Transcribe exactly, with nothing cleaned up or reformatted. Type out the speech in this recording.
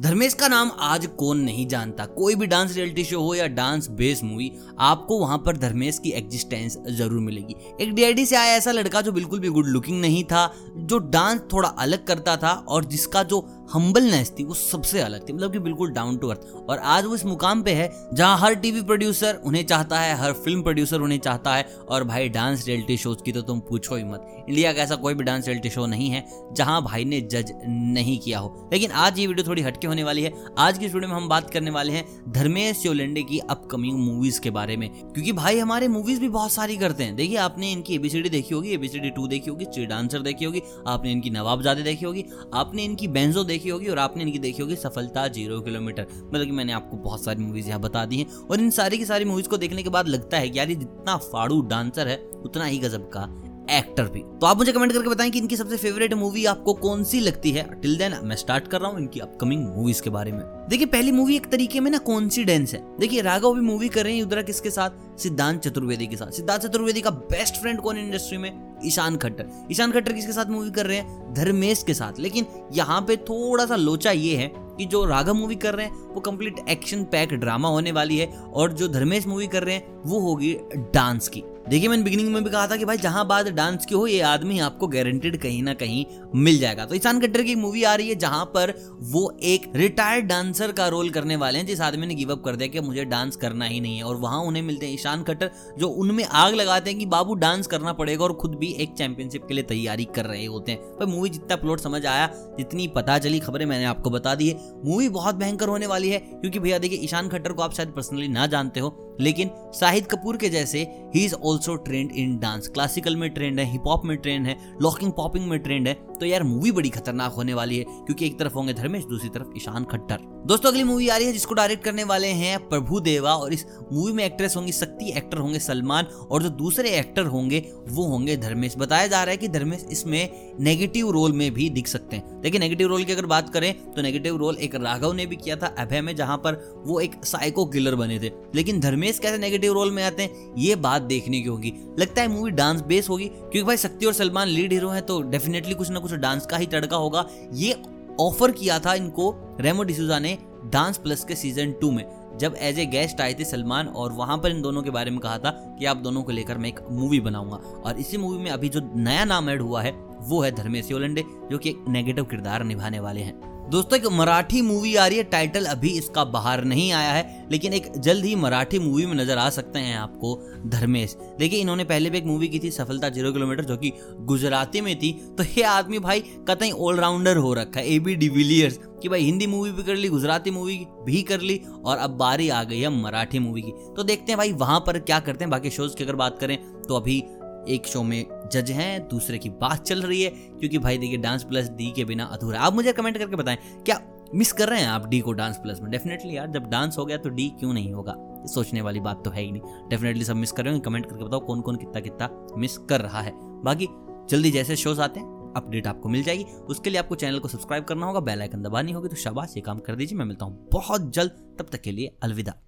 धर्मेश का नाम आज कौन नहीं जानता। कोई भी डांस रियलिटी शो हो या डांस बेस्ड मूवी, आपको वहां पर धर्मेश की एग्जिस्टेंस जरूर मिलेगी। एक डीआईडी से आया ऐसा लड़का जो बिल्कुल भी गुड लुकिंग नहीं था, जो डांस थोड़ा अलग करता था और जिसका जो हम्बलनेस थी वो सबसे अलग थी, मतलब कि बिल्कुल डाउन टू अर्थ। और आज वो इस मुकाम पे है जहां हर टीवी प्रोड्यूसर उन्हें चाहता है, हर फिल्म प्रोड्यूसर उन्हें चाहता है। और भाई डांस रियलिटी शोज की तो तुम पूछो ही मत। इंडिया का ऐसा कोई भी डांस रियलिटी शो नहीं है जहां भाई ने जज नहीं किया हो। लेकिन आज ये वीडियो थोड़ी हटके होने वाली है। आज की वीडियो में हम बात करने वाले हैं धर्मेश येलंडे की अपकमिंग मूवीज के बारे में, क्योंकि भाई हमारे मूवीज भी बहुत सारी करते हैं। देखिए, आपने इनकी एबीसीडी देखी होगी, एबीसीडी टू देखी होगी, चिट डांसर देखी होगी, आपने इनकी नवाबजादे देखी होगी, आपने इनकी बेंजो देखी होगी और आपने इनकी देखी होगी सफलता जीरो किलोमीटर। मतलब कि मैंने आपको बहुत सारी मूवीज यहाँ बता दी हैं और इन सारी की सारी मूवीज को देखने के बाद लगता है कि यार ये जितना फाड़ू डांसर है उतना ही गजब का एक्टर भी। तो आप मुझे कमेंट करके बताएं कि इनकी सबसे फेवरेट मूवी आपको कौन सी लगती है। टिल देन मैं स्टार्ट कर रहा हूँ इनकी अपकमिंग मूवीज के बारे में। देखिए, पहली मूवी एक तरीके में ना कॉन्सिडेंस है। देखिए, राघव भी मूवी कर रहे हैं उधर किसके साथ, सिद्धांत चतुर्वेदी के साथ। सिद्धांत चतुर्वेदी का बेस्ट फ्रेंड कौन इंडस्ट्री में, ईशान खट्टर। ईशान खट्टर किसके साथ मूवी कर रहे हैं, धर्मेश के साथ। लेकिन यहाँ पे थोड़ा सा लोचा ये है कि जो राघव मूवी कर रहे हैं वो कंप्लीट एक्शन पैक ड्रामा होने वाली है और जो धर्मेश मूवी कर रहे हैं वो होगी डांस की। देखिए, मैंने बिगिनिंग में भी कहा था कि भाई जहां बात डांस की हो ये आदमी आपको गारंटेड कहीं ना कहीं मिल जाएगा। तो ईशान खट्टर की मूवी आ रही है जहां पर वो एक रिटायर्ड डांसर का रोल करने वाले हैं, जिस आदमी ने गिव अप कर दिया कि मुझे डांस करना ही नहीं है। और वहां उन्हें मिलते हैं ईशान खट्टर जो उनमें आग लगाते हैं कि बाबू डांस करना पड़ेगा और खुद भी एक चैंपियनशिप के लिए तैयारी कर रहे होते हैं। पर मूवी जितना प्लॉट समझ आया, जितनी पता चली खबरें मैंने आपको बता दी है। मूवी बहुत भयंकर होने वाली है क्योंकि भैया देखिए, ईशान खट्टर को आप शायद पर्सनली ना जानते हो लेकिन शाहिद कपूर के जैसे ही is also trained in dance. Classical में ट्रेंड है, हिप हॉप में ट्रेंड है, लॉकिंग पॉपिंग में ट्रेंड है। तो यार मूवी बड़ी खतरनाक होने वाली है क्योंकि एक तरफ होंगे धर्मेश, दूसरी तरफ ईशान खट्टर। दोस्तों, अगली मूवी आ रही है जिसको डायरेक्ट करने वाले हैं प्रभु देवा और इस मूवी में एक्ट्रेस होंगी शक्ति, एक्टर होंगे सलमान और जो दूसरे एक्टर होंगे वो होंगे धर्मेश। बताया जा रहा है कि धर्मेश इसमें नेगेटिव रोल में भी दिख सकते हैं। देखिए, नेगेटिव रोल की अगर बात करें तो नेगेटिव रोल एक राघव ने भी किया था अभय में, जहां पर वो एक साइको किलर बने थे। लेकिन धर्मेश कैसे नेगेटिव रोल में आते हैं ये बात देखने की होगी। लगता है मूवी डांस बेस्ड होगी क्योंकि भाई शक्ति और सलमान लीड हीरो हैं तो डेफिनेटली कुछ ना कुछ डांस का ही तड़का होगा। ये ऑफर किया था इनको रेमो डिसूजा ने डांस प्लस के सीजन टू में, जब एज ए गेस्ट आए थे सलमान और वहां पर इन दोनों के बारे में कहा था कि आप दोनों को लेकर मैं एक मूवी बनाऊंगा। और इसी मूवी में अभी जो नया नाम ऐड हुआ है वो है धर्मेश येलंडे जो कि एक नेगेटिव किरदार निभाने वाले हैं। दोस्तों, एक मराठी मूवी आ रही है, टाइटल अभी इसका बाहर नहीं आया है लेकिन एक जल्द ही मराठी मूवी में नजर आ सकते हैं आपको धर्मेश। देखिए, इन्होंने पहले भी एक मूवी की थी सफलता जीरो किलोमीटर जो कि गुजराती में थी। तो ये आदमी भाई कतई ऑलराउंडर हो रखा है, ए बी डिविलियर्स, कि भाई हिंदी मूवी भी कर ली, गुजराती मूवी भी कर ली और अब बारी आ गई है मराठी मूवी की। तो देखते हैं भाई वहाँ पर क्या करते हैं। बाकी शोज की अगर बात करें तो अभी एक शो में जज हैं, दूसरे की बात चल रही है क्योंकि भाई देखिए डांस प्लस डी के बिना अधूरा। आप मुझे कमेंट करके बताएं क्या मिस कर रहे हैं आप डी को डांस प्लस में। डेफिनेटली यार, जब डांस हो गया तो डी क्यों नहीं होगा, सोचने वाली बात तो है ही नहीं। डेफिनेटली सब मिस कर रहे हो। कमेंट करके बताओ कौन कौन कितना कितना मिस कर रहा है। बाकी जल्दी जैसे शोज आते हैं अपडेट आपको मिल जाएगी। उसके लिए आपको चैनल को सब्सक्राइब करना होगा, बेल आइकन दबानी होगी। तो शाबाश, ये काम कर दीजिए। मैं मिलता हूँ बहुत जल्द, तब तक के लिए अलविदा।